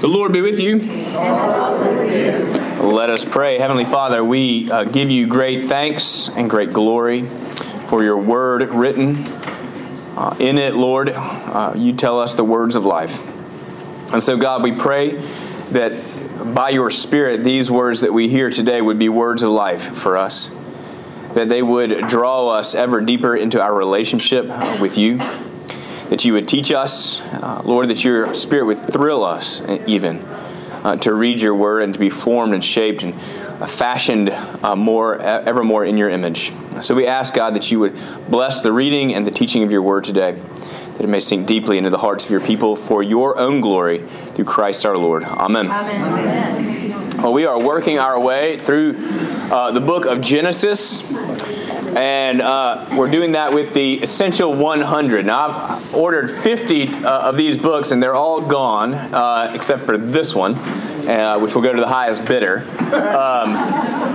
The Lord be with you. Let us pray. Heavenly Father, we give you great thanks and great glory for your word written. In it, Lord, you tell us the words of life. And so, God, we pray that by your Spirit, these words that we hear today would be words of life for us, that they would draw us ever deeper into our relationship with you, that you would teach us, Lord, that your Spirit would thrill us even to read your word and to be formed and shaped and fashioned ever more in your image. So we ask, God, that you would bless the reading and the teaching of your word today, that it may sink deeply into the hearts of your people for your own glory through Christ our Lord. Amen. Amen. Amen. Well, we are working our way through the book of Genesis. And we're doing that with the Essential 100. Now, I've ordered 50 of these books, and they're all gone, except for this one, which will go to the highest bidder.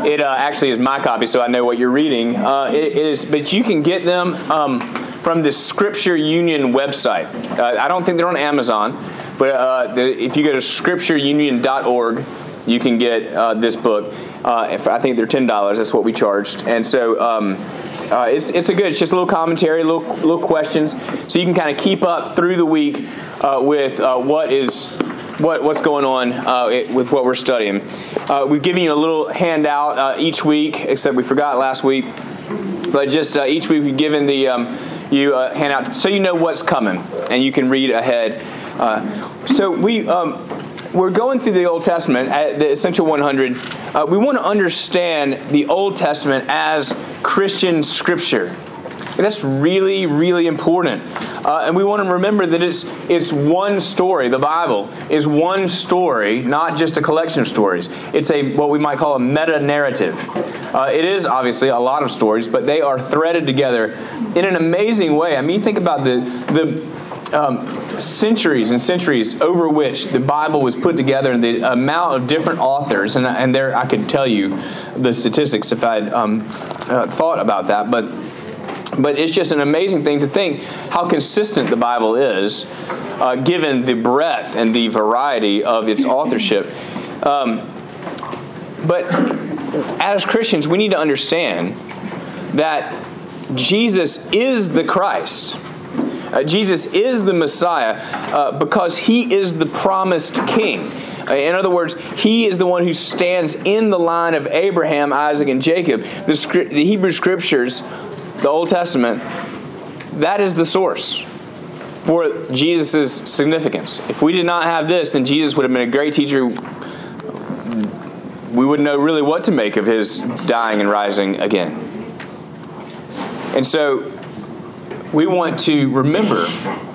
It actually is my copy, so I know what you're reading. But you can get them from the Scripture Union website. I don't think they're on Amazon, but if you go to scriptureunion.org, you can get this book. I think they're $10. That's what we charged. And so it's just a little commentary, little questions, so you can kind of keep up through the week with what's going on with what we're studying. We've given you a little handout each week, except we forgot last week. But just each week we've given you a handout so you know what's coming and you can read ahead. We're going through the Old Testament at the Essential 100. We want to understand the Old Testament as Christian Scripture. And that's really, really important. And we want to remember that it's one story. The Bible is one story, not just a collection of stories. It's what we might call a meta-narrative. It is obviously a lot of stories, but they are threaded together in an amazing way. I mean, think about the centuries and centuries over which the Bible was put together, and the amount of different authors, and there I could tell you the statistics if I had thought about that, but it's just an amazing thing to think how consistent the Bible is, given the breadth and the variety of its authorship. But as Christians, we need to understand that Jesus is the Christ. Jesus is the Messiah because he is the promised king. In other words, he is the one who stands in the line of Abraham, Isaac, and Jacob. The Hebrew Scriptures, the Old Testament, that is the source for Jesus' significance. If we did not have this, then Jesus would have been a great teacher. We wouldn't know really what to make of his dying and rising again. And so we want to remember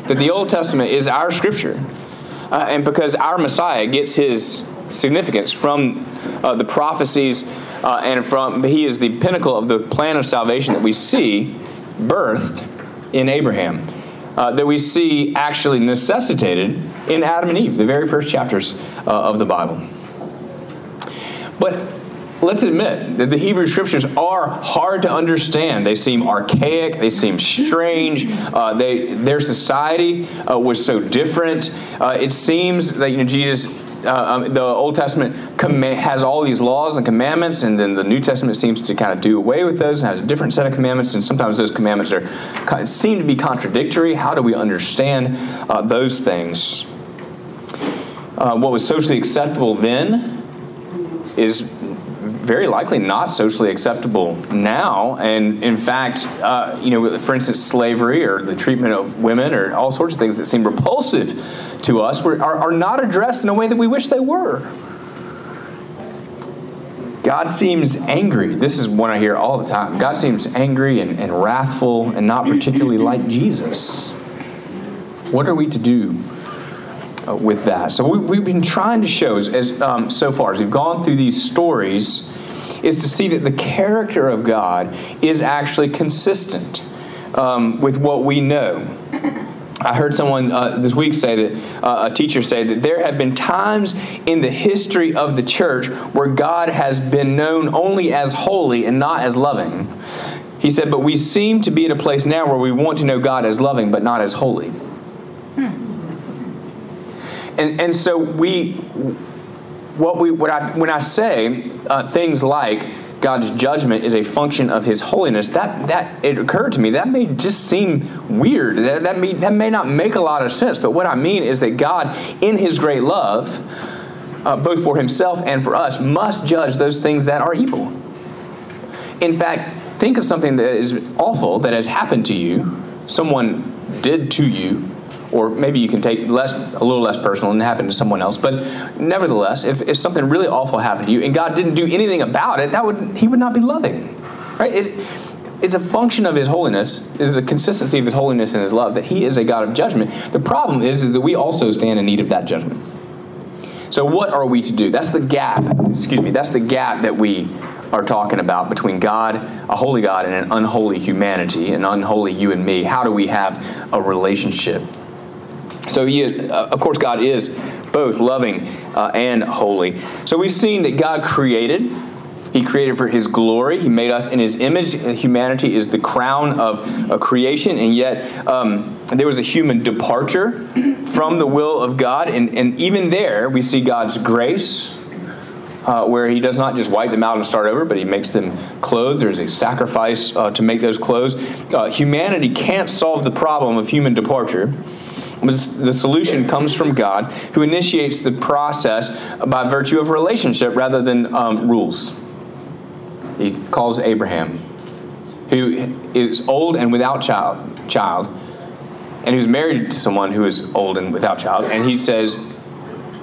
that the Old Testament is our Scripture, and because our Messiah gets his significance from the prophecies, and he is the pinnacle of the plan of salvation that we see birthed in Abraham, that we see actually necessitated in Adam and Eve, the very first chapters of the Bible. But let's admit that the Hebrew Scriptures are hard to understand. They seem archaic. They seem strange. Their society was so different. It seems that Jesus, the Old Testament has all these laws and commandments, and then the New Testament seems to kind of do away with those and has a different set of commandments, and sometimes those commandments seem to be contradictory. How do we understand those things? What was socially acceptable then is very likely not socially acceptable now, and in fact, for instance, slavery or the treatment of women or all sorts of things that seem repulsive to us are not addressed in a way that we wish they were. God seems angry. This is one I hear all the time. God seems angry and wrathful and not particularly like Jesus. What are we to do with that? So we've been trying to show, so far as we've gone through these stories, is to see that the character of God is actually consistent with what we know. I heard someone this week say that, a teacher say that there have been times in the history of the church where God has been known only as holy and not as loving. He said, but we seem to be at a place now where we want to know God as loving but not as holy. And so when I say things like God's judgment is a function of His holiness, that it occurred to me that may just seem weird. That may not make a lot of sense. But what I mean is that God, in His great love, both for Himself and for us, must judge those things that are evil. In fact, think of something that is awful that has happened to you, someone did to you, or maybe you can take a little less personal and happen to someone else. But nevertheless, if something really awful happened to you and God didn't do anything about it, He would not be loving, right? It's a function of His holiness. It is a consistency of His holiness and His love that He is a God of judgment. The problem is that we also stand in need of that judgment. So what are we to do? That's the gap. That's the gap that we are talking about between God, a holy God, and an unholy humanity, an unholy you and me. How do we have a relationship? So, of course, God is both loving and holy. So we've seen that God created. He created for His glory. He made us in His image. Humanity is the crown of creation, and yet there was a human departure from the will of God. And even there, we see God's grace, where He does not just wipe them out and start over, but He makes them clothes. There's a sacrifice to make those clothes. Humanity can't solve the problem of human departure. The solution comes from God, who initiates the process by virtue of relationship rather than rules. He calls Abraham, who is old and without child, and who's married to someone who is old and without child, and He says,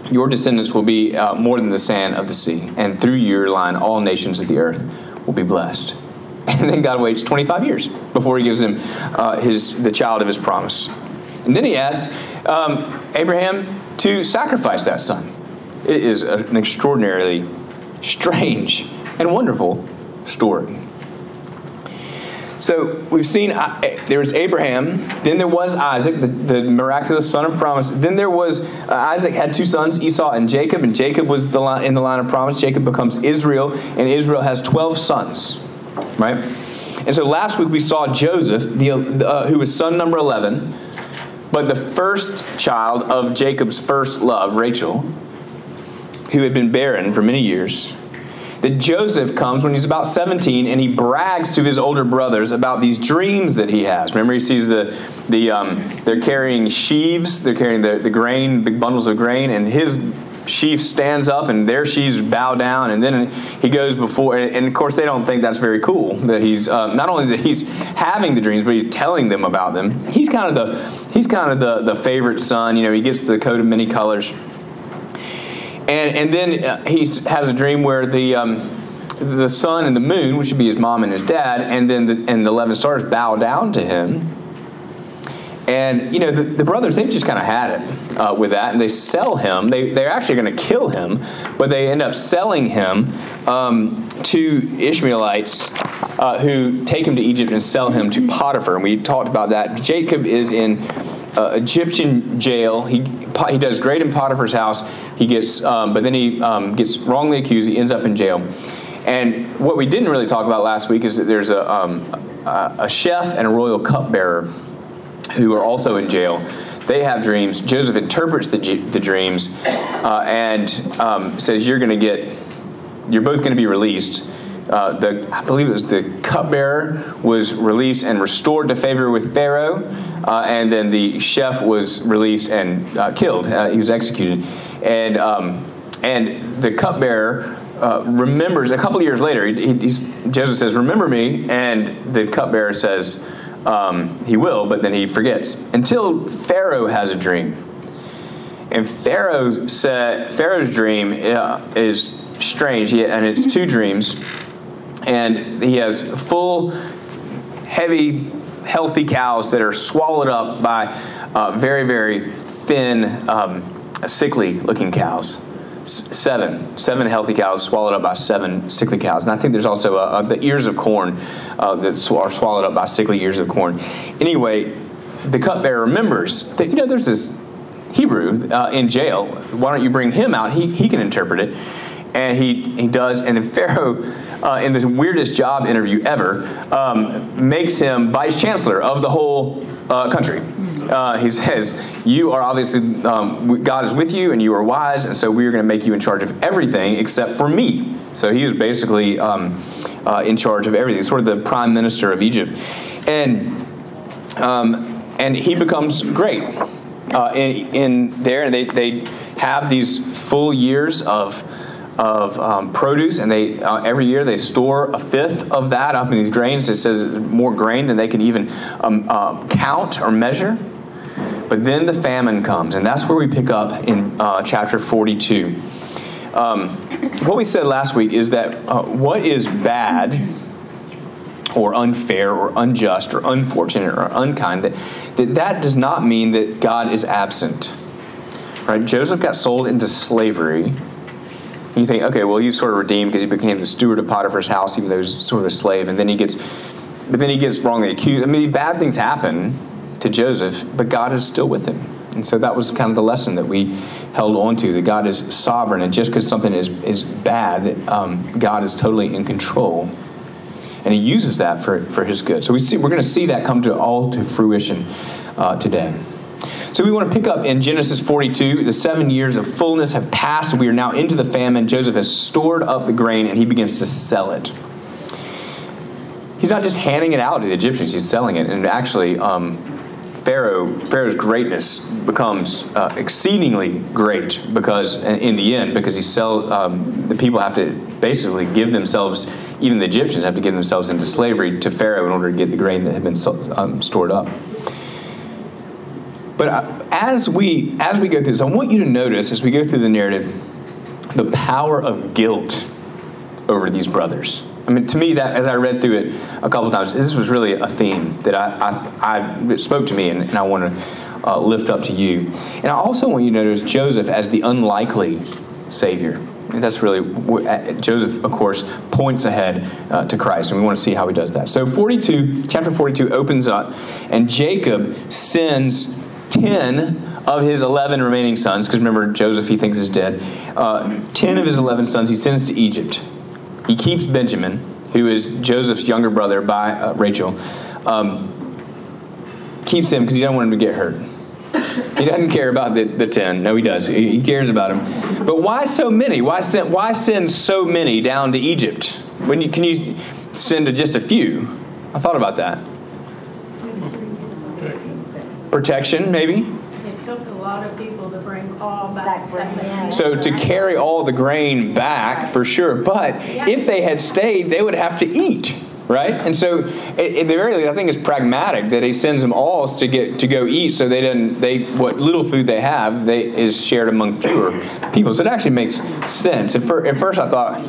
"Your descendants will be more than the sand of the sea, and through your line all nations of the earth will be blessed." And then God waits 25 years before He gives him the child of His promise. And then He asks Abraham to sacrifice that son. It is an extraordinarily strange and wonderful story. So we've seen there was Abraham, then there was Isaac, the miraculous son of promise. Then there was Isaac had two sons, Esau and Jacob was in the line of promise. Jacob becomes Israel, and Israel has 12 sons, right? And so last week we saw Joseph, who was son number 11, but the first child of Jacob's first love, Rachel, who had been barren for many years. That Joseph comes when he's about 17, and he brags to his older brothers about these dreams that he has. Remember, he sees they're carrying sheaves, they're carrying the grain, big bundles of grain, and his sheaf stands up and their sheaves bow down, and then he goes before, and of course they don't think that's very cool, that he's not only that he's having the dreams, but he's telling them about them. He's kind of the favorite son, you know, he gets the coat of many colors. And then he has a dream where the sun and the moon, which would be his mom and his dad, and the 11 stars bow down to him. And, you know, the brothers, they've just kind of had it with that. And they sell him. They're actually going to kill him, but they end up selling him to Ishmaelites who take him to Egypt and sell him to Potiphar. And we talked about that. Jacob is in Egyptian jail. He does great in Potiphar's house. He gets, but then he gets wrongly accused. He ends up in jail. And what we didn't really talk about last week is that there's a chef and a royal cupbearer who are also in jail. They have dreams. Joseph interprets the dreams and says, you're both going to be released. I believe it was the cupbearer was released and restored to favor with Pharaoh, and then the chef was released and killed. He was executed. And the cupbearer remembers a couple of years later, Joseph says, "Remember me," and the cupbearer says, he will, but then he forgets. Until Pharaoh has a dream. And Pharaoh's dream is strange, and it's two dreams. And he has full, heavy, healthy cows that are swallowed up by very, very thin, sickly-looking cows. Seven healthy cows swallowed up by seven sickly cows. And I think there's also the ears of corn that are swallowed up by sickly ears of corn. Anyway, the cupbearer remembers that, there's this Hebrew in jail. Why don't you bring him out? He can interpret it. And he does. And then Pharaoh, in the weirdest job interview ever, makes him vice chancellor of the whole country. he says, you are obviously, God is with you and you are wise, and so we are going to make you in charge of everything except for me. So he was basically in charge of everything, sort of the prime minister of Egypt. And he becomes great in there, and they have these full years of produce, and they every year they store a fifth of that up in these grains. It says more grain than they can even count or measure. But then the famine comes, and that's where we pick up in chapter 42. What we said last week is that what is bad or unfair or unjust or unfortunate or unkind, that does not mean that God is absent. Right? Joseph got sold into slavery. You think, okay, well, he's sort of redeemed because he became the steward of Potiphar's house, even though he's sort of a slave. And then he gets wrongly accused. I mean, bad things happen to Joseph, but God is still with him. And so that was kind of the lesson that we held on to, that God is sovereign. And just because something is bad, God is totally in control. And he uses that for his good. So we're going to see that come to fruition today. So we want to pick up in Genesis 42. The 7 years of fullness have passed. We are now into the famine. Joseph has stored up the grain, and he begins to sell it. He's not just handing it out to the Egyptians. He's selling it. And actually, Pharaoh's greatness becomes exceedingly great because, in the end, because he sells, the people have to basically give themselves, even the Egyptians have to give themselves into slavery to Pharaoh in order to get the grain that had been stored up. But as we go through this, I want you to notice, as we go through the narrative, the power of guilt over these brothers. I mean, to me, that as I read through it a couple times, this was really a theme that I spoke to me, and I want to lift up to you. And I also want you to notice Joseph as the unlikely Savior. And that's really Joseph, of course, points ahead to Christ, and we want to see how he does that. So chapter 42 opens up, and Jacob sends 10 of his 11 remaining sons, because remember, Joseph, he thinks is dead. 10 of his 11 sons he sends to Egypt. He keeps Benjamin, who is Joseph's younger brother by Rachel, keeps him because he doesn't want him to get hurt. He doesn't care about the 10. No, he does. He cares about him. But why so many? Why send so many down to Egypt? Can you send just a few? I thought about that. Protection, maybe? It took a lot of people to bring all back. So to carry all the grain back, for sure. But if they had stayed, they would have to eat, right? And so, at the very least, I think it's pragmatic that he sends them all to go eat, so what little food they have is shared among fewer people. So it actually makes sense. At first, I thought,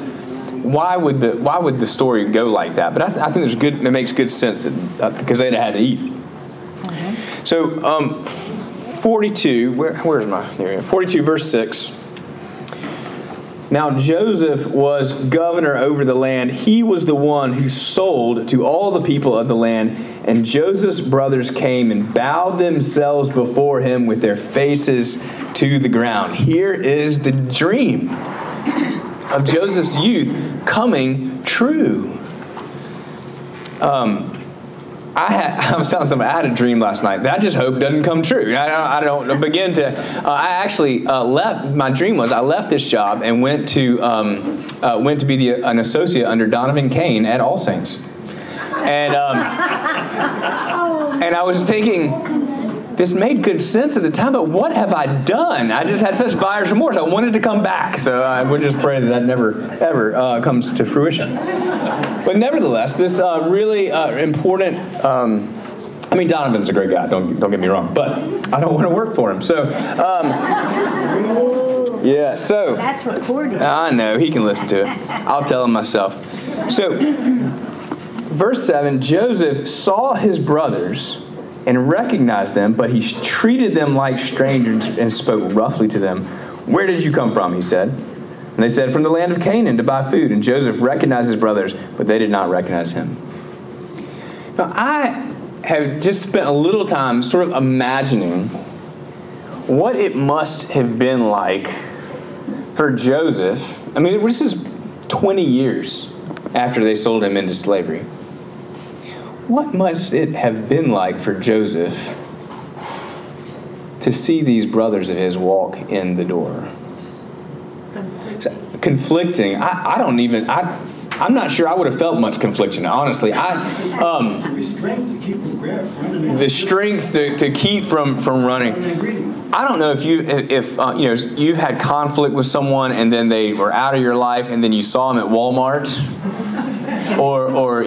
why would the story go like that? But I think it makes good sense that because they'd had to eat. So, 42, verse 6. Now Joseph was governor over the land. He was the one who sold to all the people of the land. And Joseph's brothers came and bowed themselves before him with their faces to the ground. Here is the dream of Joseph's youth coming true. I had a dream last night that I just hope doesn't come true. I don't begin to. I actually left. My dream was I left this job and went to be an associate under Donovan Cain at All Saints, and and I was thinking this made good sense at the time, but what have I done? I just had such buyer's remorse. I wanted to come back, so I would just pray that never ever comes to fruition. But nevertheless, this really important. I mean, Donovan's a great guy. Don't get me wrong, but I don't want to work for him. So, yeah. So that's recorded. I know he can listen to it. I'll tell him myself. So, verse 7: Joseph saw his brothers and recognized them, but he treated them like strangers and spoke roughly to them. "Where did you come from?" he said. And they said, from the land of Canaan to buy food. And Joseph recognized his brothers, but they did not recognize him. Now, I have just spent a little time sort of imagining what it must have been like for Joseph. I mean, this is 20 years after they sold him into slavery. What must it have been like for Joseph to see these brothers of his walk in the door. Conflicting. I don't even... I'm not sure I would have felt much confliction, honestly. The strength to keep from running. The strength to keep from running. I don't know if you've had conflict with someone and then they were out of your life and then you saw them at Walmart, or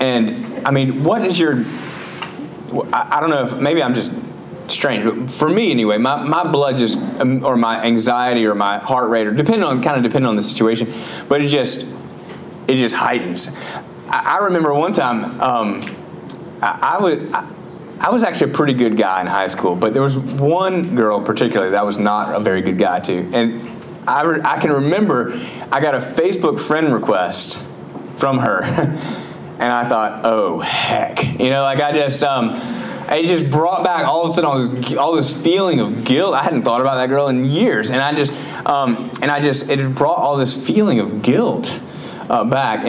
and I mean, what is your? I don't know if maybe I'm just strange, but for me anyway, my blood just, or my anxiety or my heart rate, or depending on the situation, but it just heightens. I remember one time, I was actually a pretty good guy in high school, but there was one girl particularly that I was not a very good guy to, and I can remember I got a Facebook friend request from her, and I thought, oh heck, it just brought back all of a sudden all this feeling of guilt. I hadn't thought about that girl in years, and it brought all this feeling of guilt back.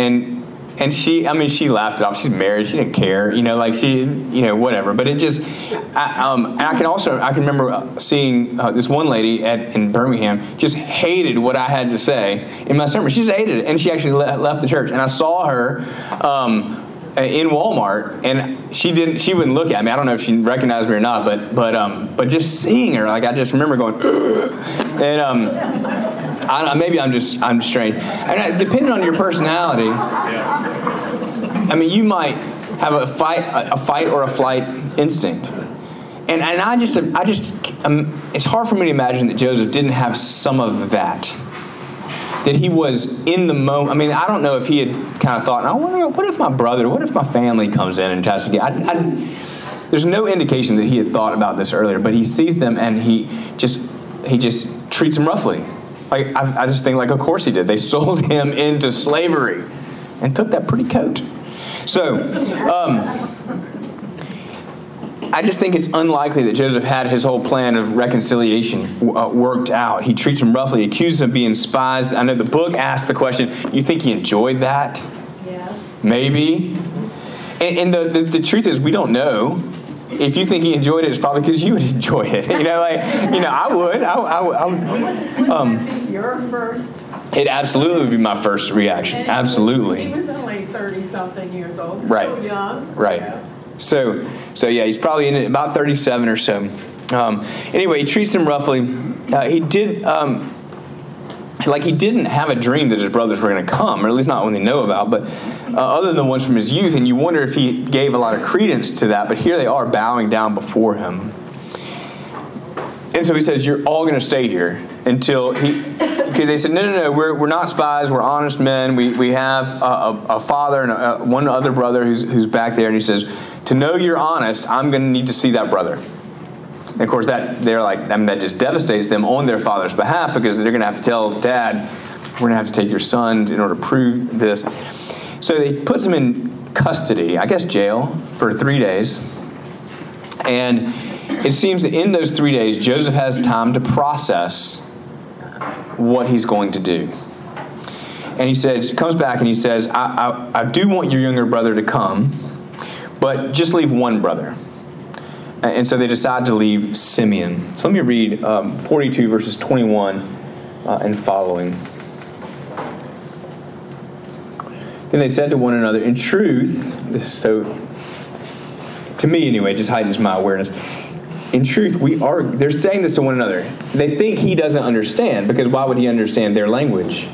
And she laughed it off. She's married. She didn't care, whatever. But it just, and I can remember seeing this one lady in Birmingham just hated what I had to say in my sermon. She just hated it, and she actually left the church. And I saw her. In Walmart, and she wouldn't look at me. I don't know if she recognized me or not, but just seeing her, like I just remember going, ugh. And maybe I'm strange. And depending on your personality, yeah. I mean, you might have a fight or a flight instinct, and I just it's hard for me to imagine that Joseph didn't have some of that. That he was in the moment. I mean, I don't know if he had kind of thought, I wonder, what if my family comes in and tries to get... there's no indication that he had thought about this earlier, but he sees them and he just treats them roughly. Like I just think, of course he did. They sold him into slavery and took that pretty coat. So, I just think it's unlikely that Joseph had his whole plan of reconciliation worked out. He treats them roughly, he accuses them of being spies. I know the book asks the question, you think he enjoyed that? Yes. Maybe. And the truth is, we don't know. If you think he enjoyed it, it's probably because you would enjoy it. I would. Wouldn't that be your first? It absolutely would be my first reaction. And absolutely. He was only 30-something years old. Right. So young. Right. Yeah. So yeah, he's probably in it about 37 or so. Anyway, he treats them roughly. He didn't have a dream that his brothers were going to come, or at least not one they know about, but other than the ones from his youth. And you wonder if he gave a lot of credence to that, but here they are bowing down before him. And so he says, you're all going to stay here until he... Because they said, no, we're not spies, we're honest men. We have a father and one other brother who's back there. And he says, to know you're honest, I'm going to need to see that brother. And of course, that just devastates them on their father's behalf, because they're going to have to tell dad, we're going to have to take your son in order to prove this. So they puts him in custody, I guess jail, for 3 days. And it seems that in those 3 days, Joseph has time to process what he's going to do. And he comes back and says, I do want your younger brother to come, but just leave one brother. And so they decide to leave Simeon. So let me read 42 verses 21 and following. Then they said to one another, in truth, this is so, to me anyway, just heightens my awareness. In truth, they're saying this to one another. They think he doesn't understand, because why would he understand their language?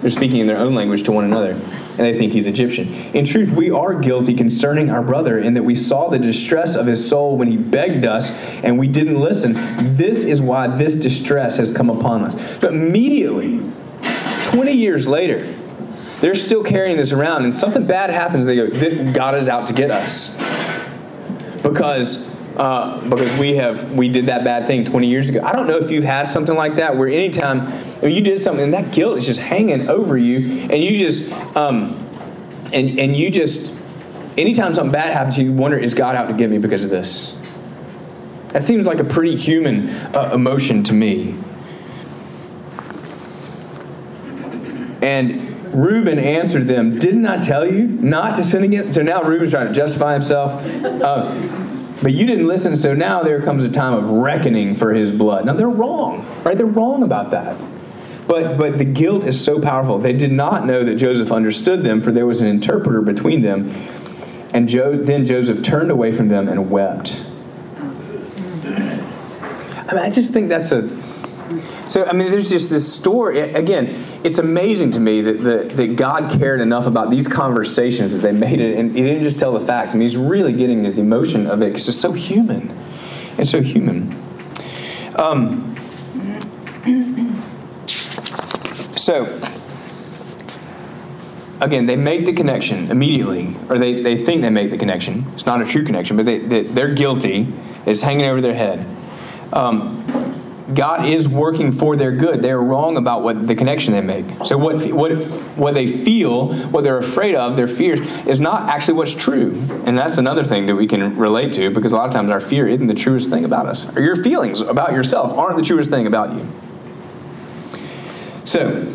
They're speaking in their own language to one another, and they think he's Egyptian. In truth, we are guilty concerning our brother, in that we saw the distress of his soul when he begged us, and we didn't listen. This is why this distress has come upon us. But immediately, 20 years later, they're still carrying this around, and something bad happens. They go, God is out to get us. Because we did that bad thing 20 years ago. I don't know if you've had something like that, where anytime you did something and that guilt is just hanging over you, and you just anytime something bad happens, you wonder, is God out to get me because of this? That seems like a pretty human emotion to me. And Reuben answered them, didn't I tell you not to sin again? So now Reuben's trying to justify himself. But you didn't listen, so now there comes a time of reckoning for his blood. Now, they're wrong, right? They're wrong about that. But the guilt is so powerful. They did not know that Joseph understood them, for there was an interpreter between them. And then Joseph turned away from them and wept. I mean, I just think that's a... So, I mean, there's just this story. Again, it's amazing to me that God cared enough about these conversations that they made it. And he didn't just tell the facts. I mean, he's really getting at the emotion of it because it's so human. It's so human. So, again, they make the connection immediately, or they think they make the connection. It's not a true connection, but they're guilty. It's hanging over their head. God is working for their good. They're wrong about what the connection they make. So what they feel, what they're afraid of, their fears, is not actually what's true. And that's another thing that we can relate to, because a lot of times our fear isn't the truest thing about us. Or your feelings about yourself aren't the truest thing about you. So,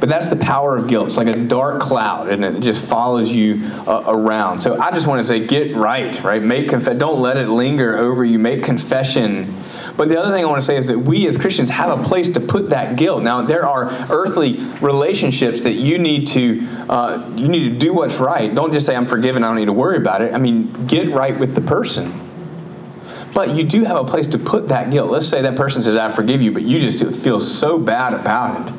but that's the power of guilt. It's like a dark cloud, and it just follows you around. So I just want to say, get right? Make don't let it linger over you. Make confession. But the other thing I want to say is that we as Christians have a place to put that guilt. Now, there are earthly relationships that you need to do what's right. Don't just say, I'm forgiven, I don't need to worry about it. I mean, get right with the person. But you do have a place to put that guilt. Let's say that person says, I forgive you, but you just feel so bad about it. I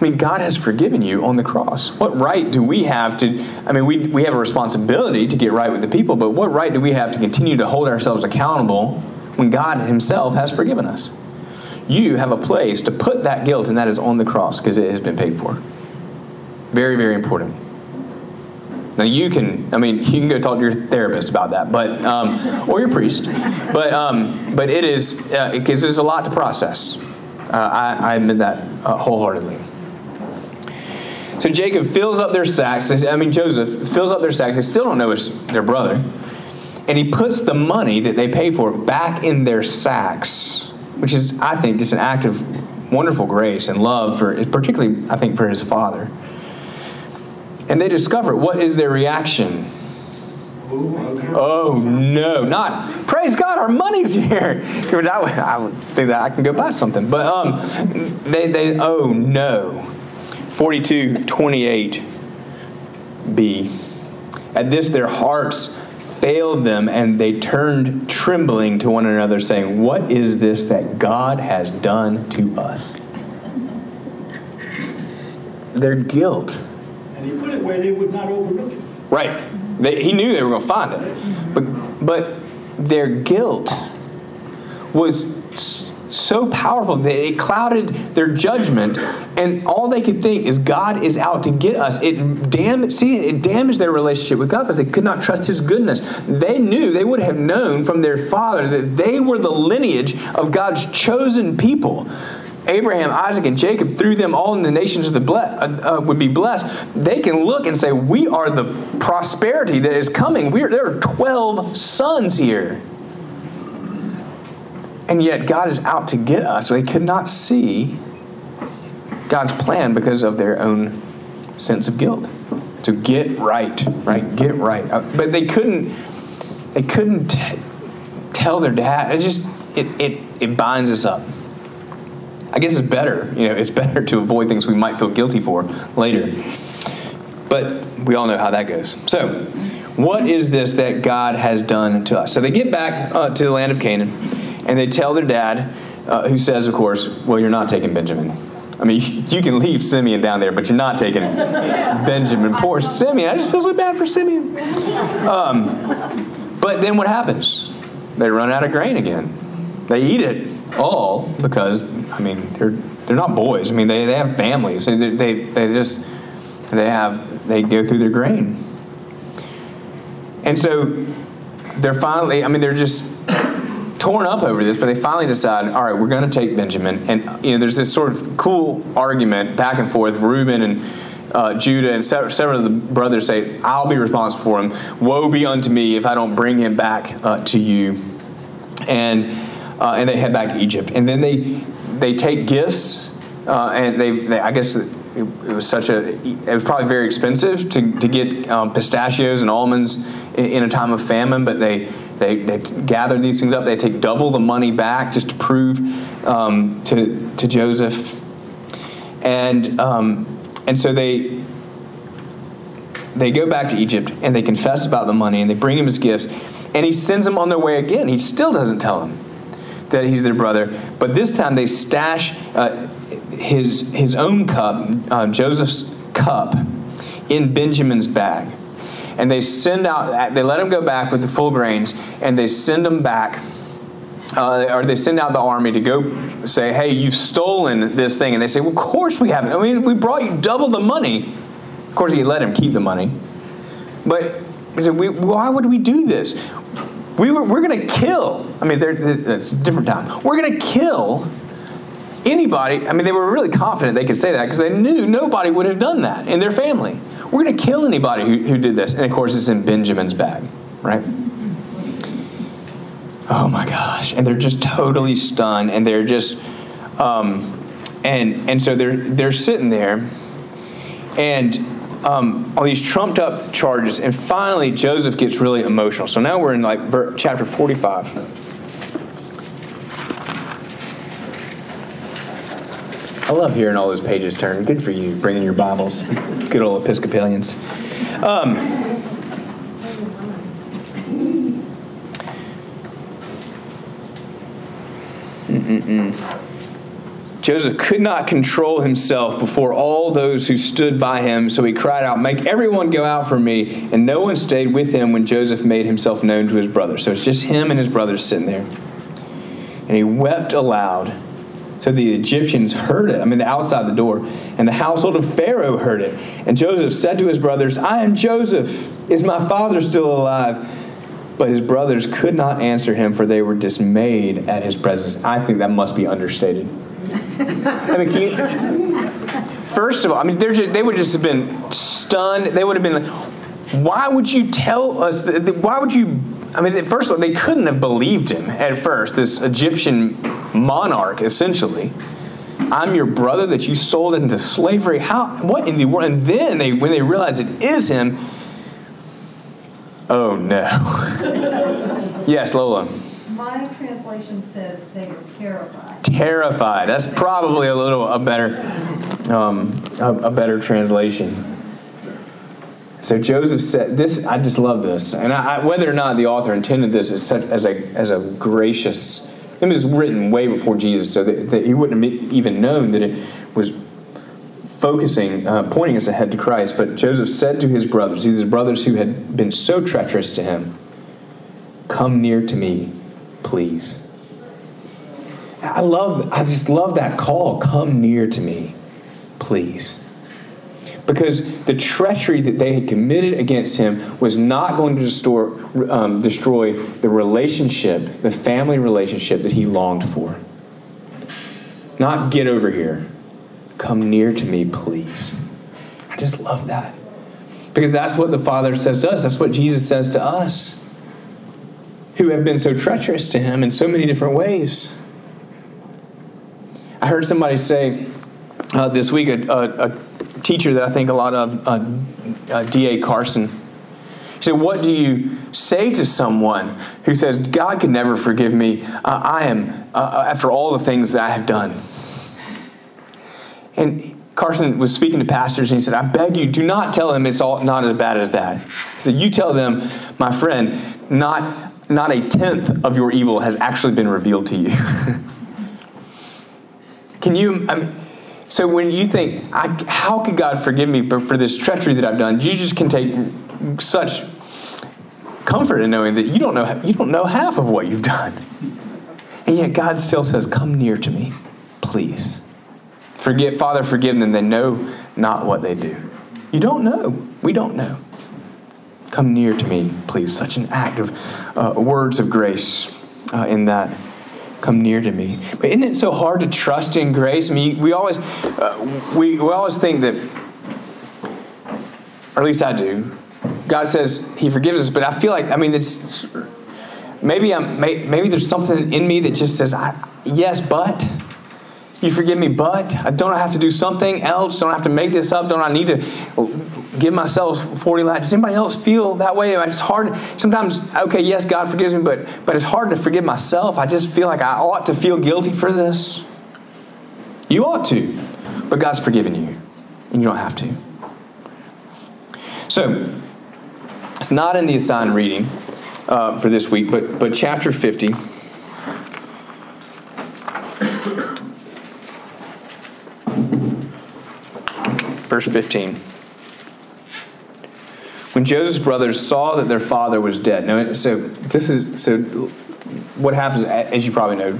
mean, God has forgiven you on the cross. What right do we have to... I mean, we have a responsibility to get right with the people, but what right do we have to continue to hold ourselves accountable when God himself has forgiven us? You have a place to put that guilt, and that is on the cross, because it has been paid for. Very, very important. Now you can go talk to your therapist about that, but or your priest, but it is, because there's a lot to process. I admit that wholeheartedly. So Jacob fills up their sacks. I mean, Joseph fills up their sacks. They still don't know it's their brother. And he puts the money that they pay for back in their sacks, which is, I think, just an act of wonderful grace and love, for, particularly, I think, for his father. And they discover, what is their reaction? Oh, no, not, praise God, our money's here. I would think that I can go buy something. But they oh, no. 42:28b. At this, their hearts failed them, and they turned trembling to one another, saying, what is this that God has done to us? Their guilt. And he put it where they would not overlook it. Right. He knew they were going to find it. But their guilt was so powerful that it clouded their judgment, and all they could think is God is out to get us. It damaged their relationship with God because they could not trust his goodness. They would have known from their father that they were the lineage of God's chosen people. Abraham, Isaac, and Jacob, through them all in the nations would be blessed. They can look and say, we are the prosperity that is coming. There are 12 sons here. And yet God is out to get us. They could not see God's plan because of their own sense of guilt. To get right? Get right. But they couldn't tell their dad. It binds us up. I guess it's better. It's better to avoid things we might feel guilty for later. But we all know how that goes. So, what is this that God has done to us? So they get back to the land of Canaan. And they tell their dad, who says, of course, well, you're not taking Benjamin. I mean, you can leave Simeon down there, but you're not taking Benjamin. Poor Simeon. I just feel so bad for Simeon. But then what happens? They run out of grain again. They eat it all because, I mean, they're not boys. I mean, they have families. They go through their grain. And so they're finally, I mean, they're just torn up over this, but they finally decide, all right, we're going to take Benjamin. And, there's this sort of cool argument back and forth. Reuben and Judah and several of the brothers say, I'll be responsible for him. Woe be unto me if I don't bring him back to you. And they head back to Egypt. And then they take gifts, and I guess it was such a, it was probably very expensive to get pistachios and almonds in a time of famine, but they gathered these things up. They take double the money back just to prove to Joseph. And so they go back to Egypt, and they confess about the money, and they bring him his gifts. And he sends them on their way again. He still doesn't tell them that he's their brother. But this time they stash his own cup, Joseph's cup, in Benjamin's bag. And they send out, they let him go back with the full grains, and they send him back, or they send out the army to go say, hey, you've stolen this thing. And they say, well, of course we haven't. I mean, we brought you double the money. Of course, he let him keep the money. But he said, why would we do this? We're going to kill. I mean, it's a different time. We're going to kill anybody. I mean, they were really confident they could say that because they knew nobody would have done that in their family. We're going to kill anybody who did this. And, of course, it's in Benjamin's bag, right? Oh, my gosh. And they're just totally stunned. And they're just, and so they're sitting there. And all these trumped-up charges. And finally, Joseph gets really emotional. So now we're in, like, chapter 45. I love hearing all those pages turn. Good for you, bringing your Bibles. Good old Episcopalians. Joseph could not control himself before all those who stood by him, so he cried out, "Make everyone go out from me." And no one stayed with him when Joseph made himself known to his brothers. So it's just him and his brothers sitting there. And he wept aloud. So the Egyptians heard it, outside the door, and the household of Pharaoh heard it. And Joseph said to his brothers, "I am Joseph. Is my father still alive?" But his brothers could not answer him, for they were dismayed at his presence. I think that must be understated. First of all, they would just have been stunned. They would have been like, why would you tell us? Why would you? First of all, they couldn't have believed him at first, this Egyptian monarch, essentially. I'm your brother that you sold into slavery. How? What in the world? And then when they realize it is him, oh no. Yes, Lola. My translation says they were terrified. Terrified. That's probably a better translation. So Joseph said, "This I just love this, and whether or not the author intended this as such as a gracious." It was written way before Jesus, so that he wouldn't have even known that it was focusing, pointing us ahead to Christ. But Joseph said to his brothers, these brothers who had been so treacherous to him, "Come near to me, please." I just love that call. Come near to me, please. Because the treachery that they had committed against him was not going to destroy the relationship, the family relationship that he longed for. Not get over here. Come near to me, please. I just love that. Because that's what the Father says to us. That's what Jesus says to us, who have been so treacherous to him in so many different ways. I heard somebody say this week, a teacher that I think a lot of, D.A. Carson. He said, what do you say to someone who says, God can never forgive me. I am after all the things that I have done. And Carson was speaking to pastors and he said, I beg you, do not tell them it's all not as bad as that. He said, you tell them, my friend, not a tenth of your evil has actually been revealed to you. So when you think, how could God forgive me for this treachery that I've done? You just can take such comfort in knowing that you don't know half of what you've done. And yet God still says, come near to me, please. Father, forgive them. They know not what they do. You don't know. We don't know. Come near to me, please. Such an act of words of grace in that. Come near to me. But isn't it so hard to trust in grace? We always think that, or at least I do, God says he forgives us, but I feel like, it's maybe there's something in me that just says, yes, but You forgive me, but don't I have to do something else? Don't I have to make this up? Don't I need to give myself 40 lashes? Does anybody else feel that way? It's hard. Sometimes, okay, yes, God forgives me, but it's hard to forgive myself. I just feel like I ought to feel guilty for this. You ought to, but God's forgiven you, and you don't have to. So, it's not in the assigned reading for this week, but chapter 50. Verse 15. When Joseph's brothers saw that their father was dead. Now, so what happens, as you probably know,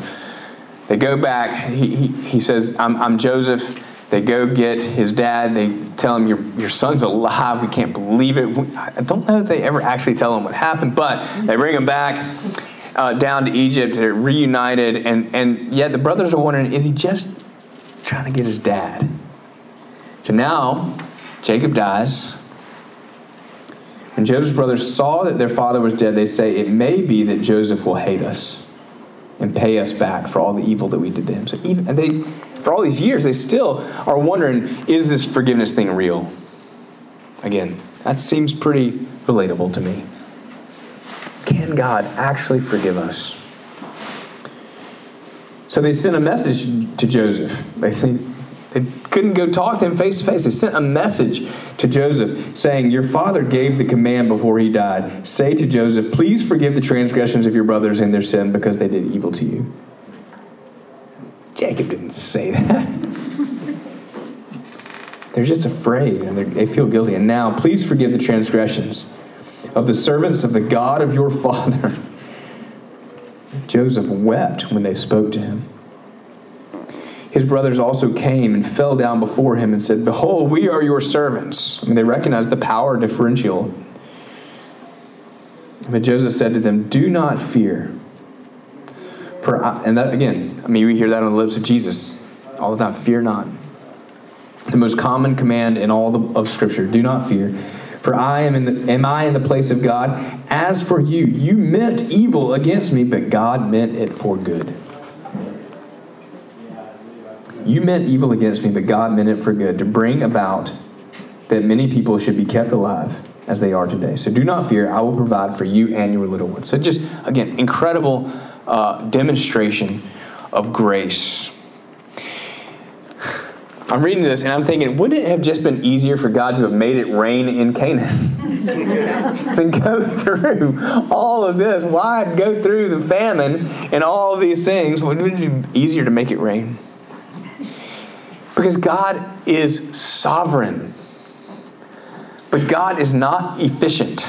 they go back. He says, I'm Joseph. They go get his dad. They tell him, your son's alive. We can't believe it. I don't know if they ever actually tell him what happened, but they bring him back down to Egypt. They're reunited. And yet the brothers are wondering, is he just trying to get his dad? So now, Jacob dies. When Joseph's brothers saw that their father was dead, they say, it may be that Joseph will hate us and pay us back for all the evil that we did to him. So even and they, for all these years, they still are wondering, is this forgiveness thing real? Again, that seems pretty relatable to me. Can God actually forgive us? So they sent a message to Joseph. They couldn't go talk to him face to face. They sent a message to Joseph saying, your father gave the command before he died. Say to Joseph, please forgive the transgressions of your brothers and their sin because they did evil to you. Jacob didn't say that. They're just afraid and they feel guilty. And now, please forgive the transgressions of the servants of the God of your father. Joseph wept when they spoke to him. His brothers also came and fell down before him and said, behold, we are your servants. I mean, they recognized the power differential. But Joseph said to them, do not fear. For I, and that, again, I mean, we hear that on the lips of Jesus all the time. Fear not. The most common command in all of Scripture, do not fear. For I am I in the place of God? As for you, you meant evil against me, but God meant it for good. You meant evil against me, but God meant it for good, to bring about that many people should be kept alive as they are today. So do not fear, I will provide for you and your little ones. So just, again, incredible demonstration of grace. I'm reading this and I'm thinking, wouldn't it have just been easier for God to have made it rain in Canaan than go through all of this? Why go through the famine and all these things? Wouldn't it be easier to make it rain? Because God is sovereign, but God is not efficient.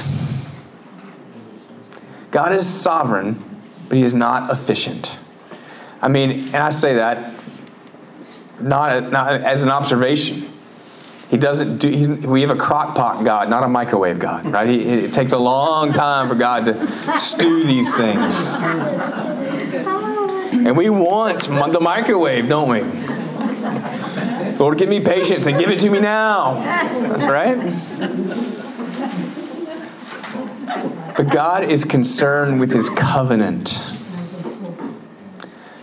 God is sovereign, but he is not efficient. I mean, and I say that not as an observation. He doesn't do. We have a crock-pot God, not a microwave God, right? It takes a long time for God to stew these things, and we want the microwave, don't we? Lord, give me patience and give it to me now. That's right. But God is concerned with his covenant.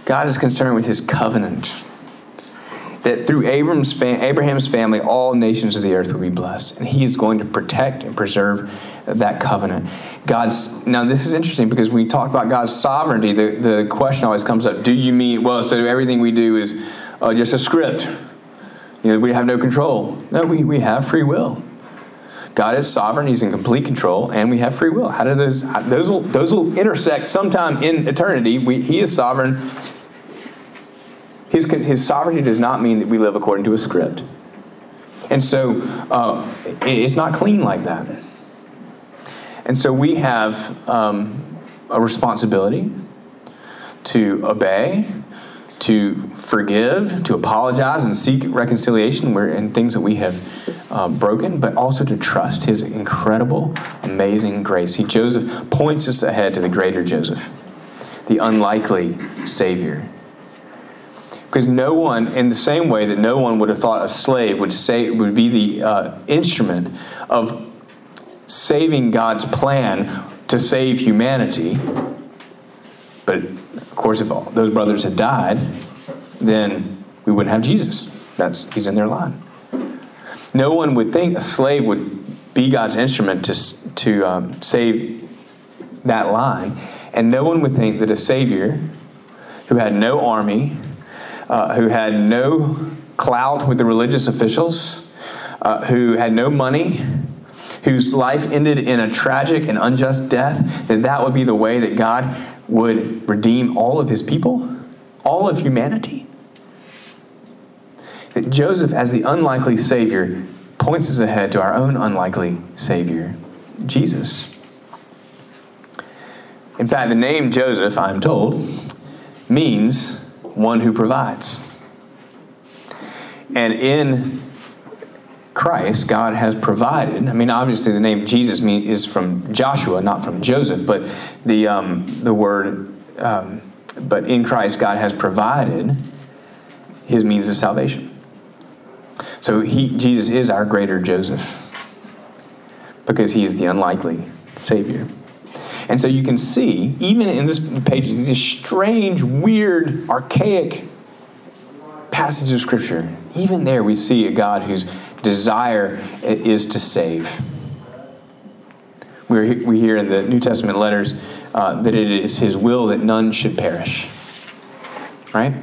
God is concerned with his covenant. That through Abraham's family, all nations of the earth will be blessed. And he is going to protect and preserve that covenant. Now this is interesting because when we talk about God's sovereignty, the question always comes up, do you mean, well, so everything we do is just a script? You know, we have no control. No, we have free will. God is sovereign. He's in complete control, and we have free will. How do those will intersect sometime in eternity? He is sovereign. His sovereignty does not mean that we live according to a script, and so it's not clean like that. And so we have a responsibility to obey, to forgive, to apologize and seek reconciliation in things that we have broken, but also to trust his incredible, amazing grace. Joseph points us ahead to the greater Joseph, the unlikely Savior. Because no one, in the same way that no one would have thought a slave would be the instrument of saving God's plan to save humanity, but of course, if those brothers had died, then we wouldn't have Jesus. He's in their line. No one would think a slave would be God's instrument to save that line. And no one would think that a Savior who had no army, who had no clout with the religious officials, who had no money, whose life ended in a tragic and unjust death, that would be the way that God would redeem all of his people, all of humanity. That Joseph, as the unlikely Savior, points us ahead to our own unlikely Savior, Jesus. In fact, the name Joseph, I'm told, means one who provides. And in Christ, God has provided. I mean, obviously, the name Jesus is from Joshua, not from Joseph, but the word. But in Christ, God has provided His means of salvation. So Jesus is our greater Joseph, because He is the unlikely Savior. And so you can see, even in this page, these strange, weird, archaic passages of Scripture. Even there, we see a God who's desire is to save. We hear in the New Testament letters that it is His will that none should perish. Right?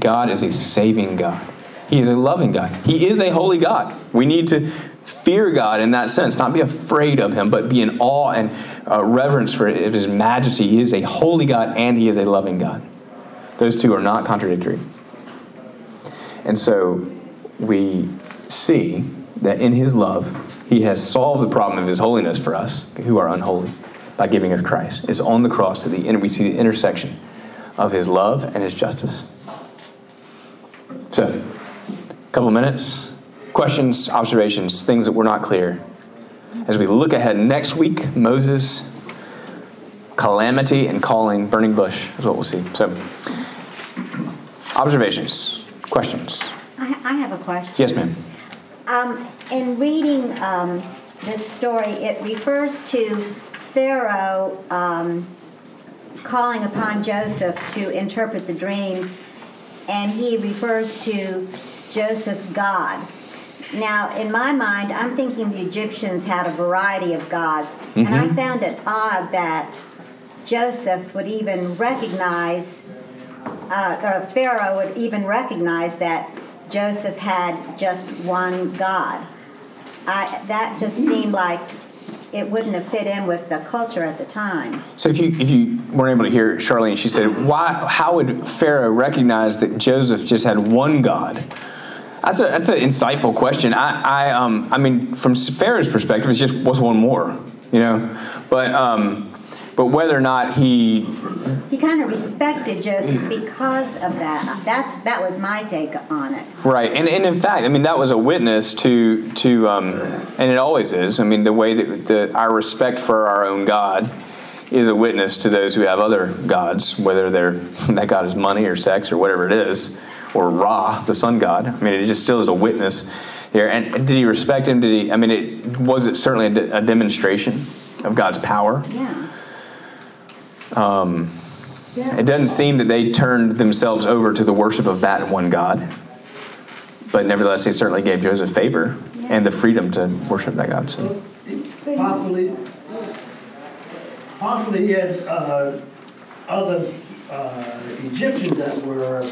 God is a saving God. He is a loving God. He is a holy God. We need to fear God in that sense, not be afraid of Him, but be in awe and reverence for His majesty. He is a holy God and He is a loving God. Those two are not contradictory. And so we see that in His love, He has solved the problem of His holiness for us who are unholy by giving us Christ. It's on the cross and we see the intersection of His love and His justice. So, a couple minutes. Questions, observations, things that were not clear. As we look ahead next week, Moses, calamity, and calling, burning bush is what we'll see. So, observations, questions. I have a question. Yes, ma'am. In reading this story, it refers to Pharaoh calling upon Joseph to interpret the dreams, and he refers to Joseph's God. Now, in my mind, I'm thinking the Egyptians had a variety of gods, mm-hmm. and I found it odd that Joseph would even recognize, or Pharaoh would even recognize that Joseph had just one God. That just seemed like it wouldn't have fit in with the culture at the time. So if you weren't able to hear Charlene, she said, how would Pharaoh recognize that Joseph just had one God? That's an insightful question. I mean, from Pharaoh's perspective, it's just what's one more, you know? But whether or not he kind of respected Joseph because of that. That was my take on it. Right, and in fact, I mean that was a witness to and it always is. I mean the way that our respect for our own God is a witness to those who have other gods, whether that god is money or sex or whatever it is, or Ra, the sun god. I mean it just still is a witness there. And did he respect him? Was it certainly a demonstration of God's power? Yeah. It doesn't seem that they turned themselves over to the worship of that one God. But nevertheless, they certainly gave Joseph favor and the freedom to worship that God. So. Possibly he had other Egyptians that were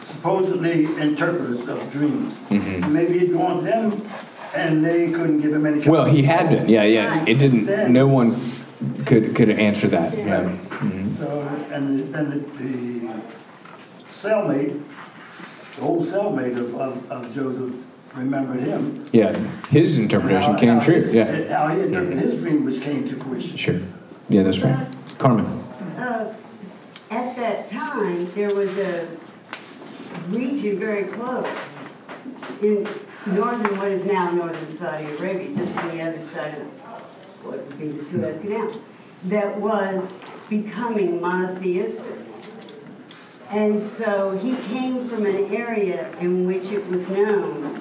supposedly interpreters of dreams. Mm-hmm. Maybe he'd gone to them and they couldn't give him any kind of... Well, he had been. Yeah. It didn't... Then, no one... Could answer that. Yeah. Right. Mm-hmm. So and the cellmate, the old cellmate of Joseph, remembered him. Yeah, his interpretation came true. How he interpreted his dream, which came to fruition. Sure. Yeah, that's right. Carmen. At that time, there was a region very close in northern what is now northern Saudi Arabia, just on the other side of what would be the Suez Canal, that was becoming monotheistic. And so he came from an area in which it was known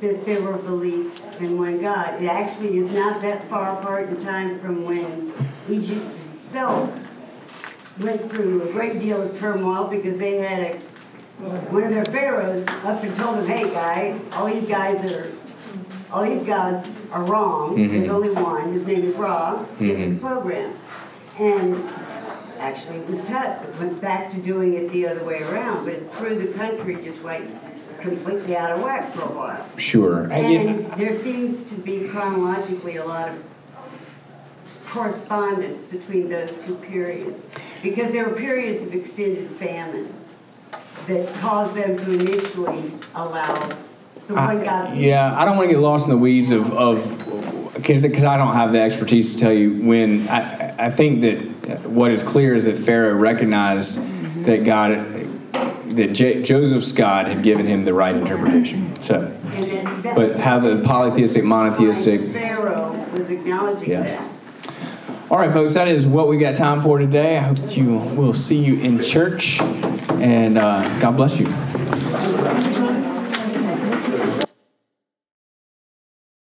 that there were beliefs in one God. It actually is not that far apart in time from when Egypt itself went through a great deal of turmoil because they had one of their pharaohs up and told them, hey guys, all these gods are wrong. Mm-hmm. There's only one. His name is Ra. Mm-hmm. The program. And actually, it was tough. It went back to doing it the other way around, but through the country just went completely out of whack for a while. Sure. And there seems to be chronologically a lot of correspondence between those two periods, because there were periods of extended famine that caused them to initially allow the one God. I don't want to get lost in the weeds of because I don't have the expertise to tell you when. I think that what is clear is that Pharaoh recognized mm-hmm. that Joseph's God had given him the right interpretation. So, but how the polytheistic, monotheistic Pharaoh was acknowledging that. All right, folks, that is what we got time for today. I hope that we'll see you in church, and God bless you.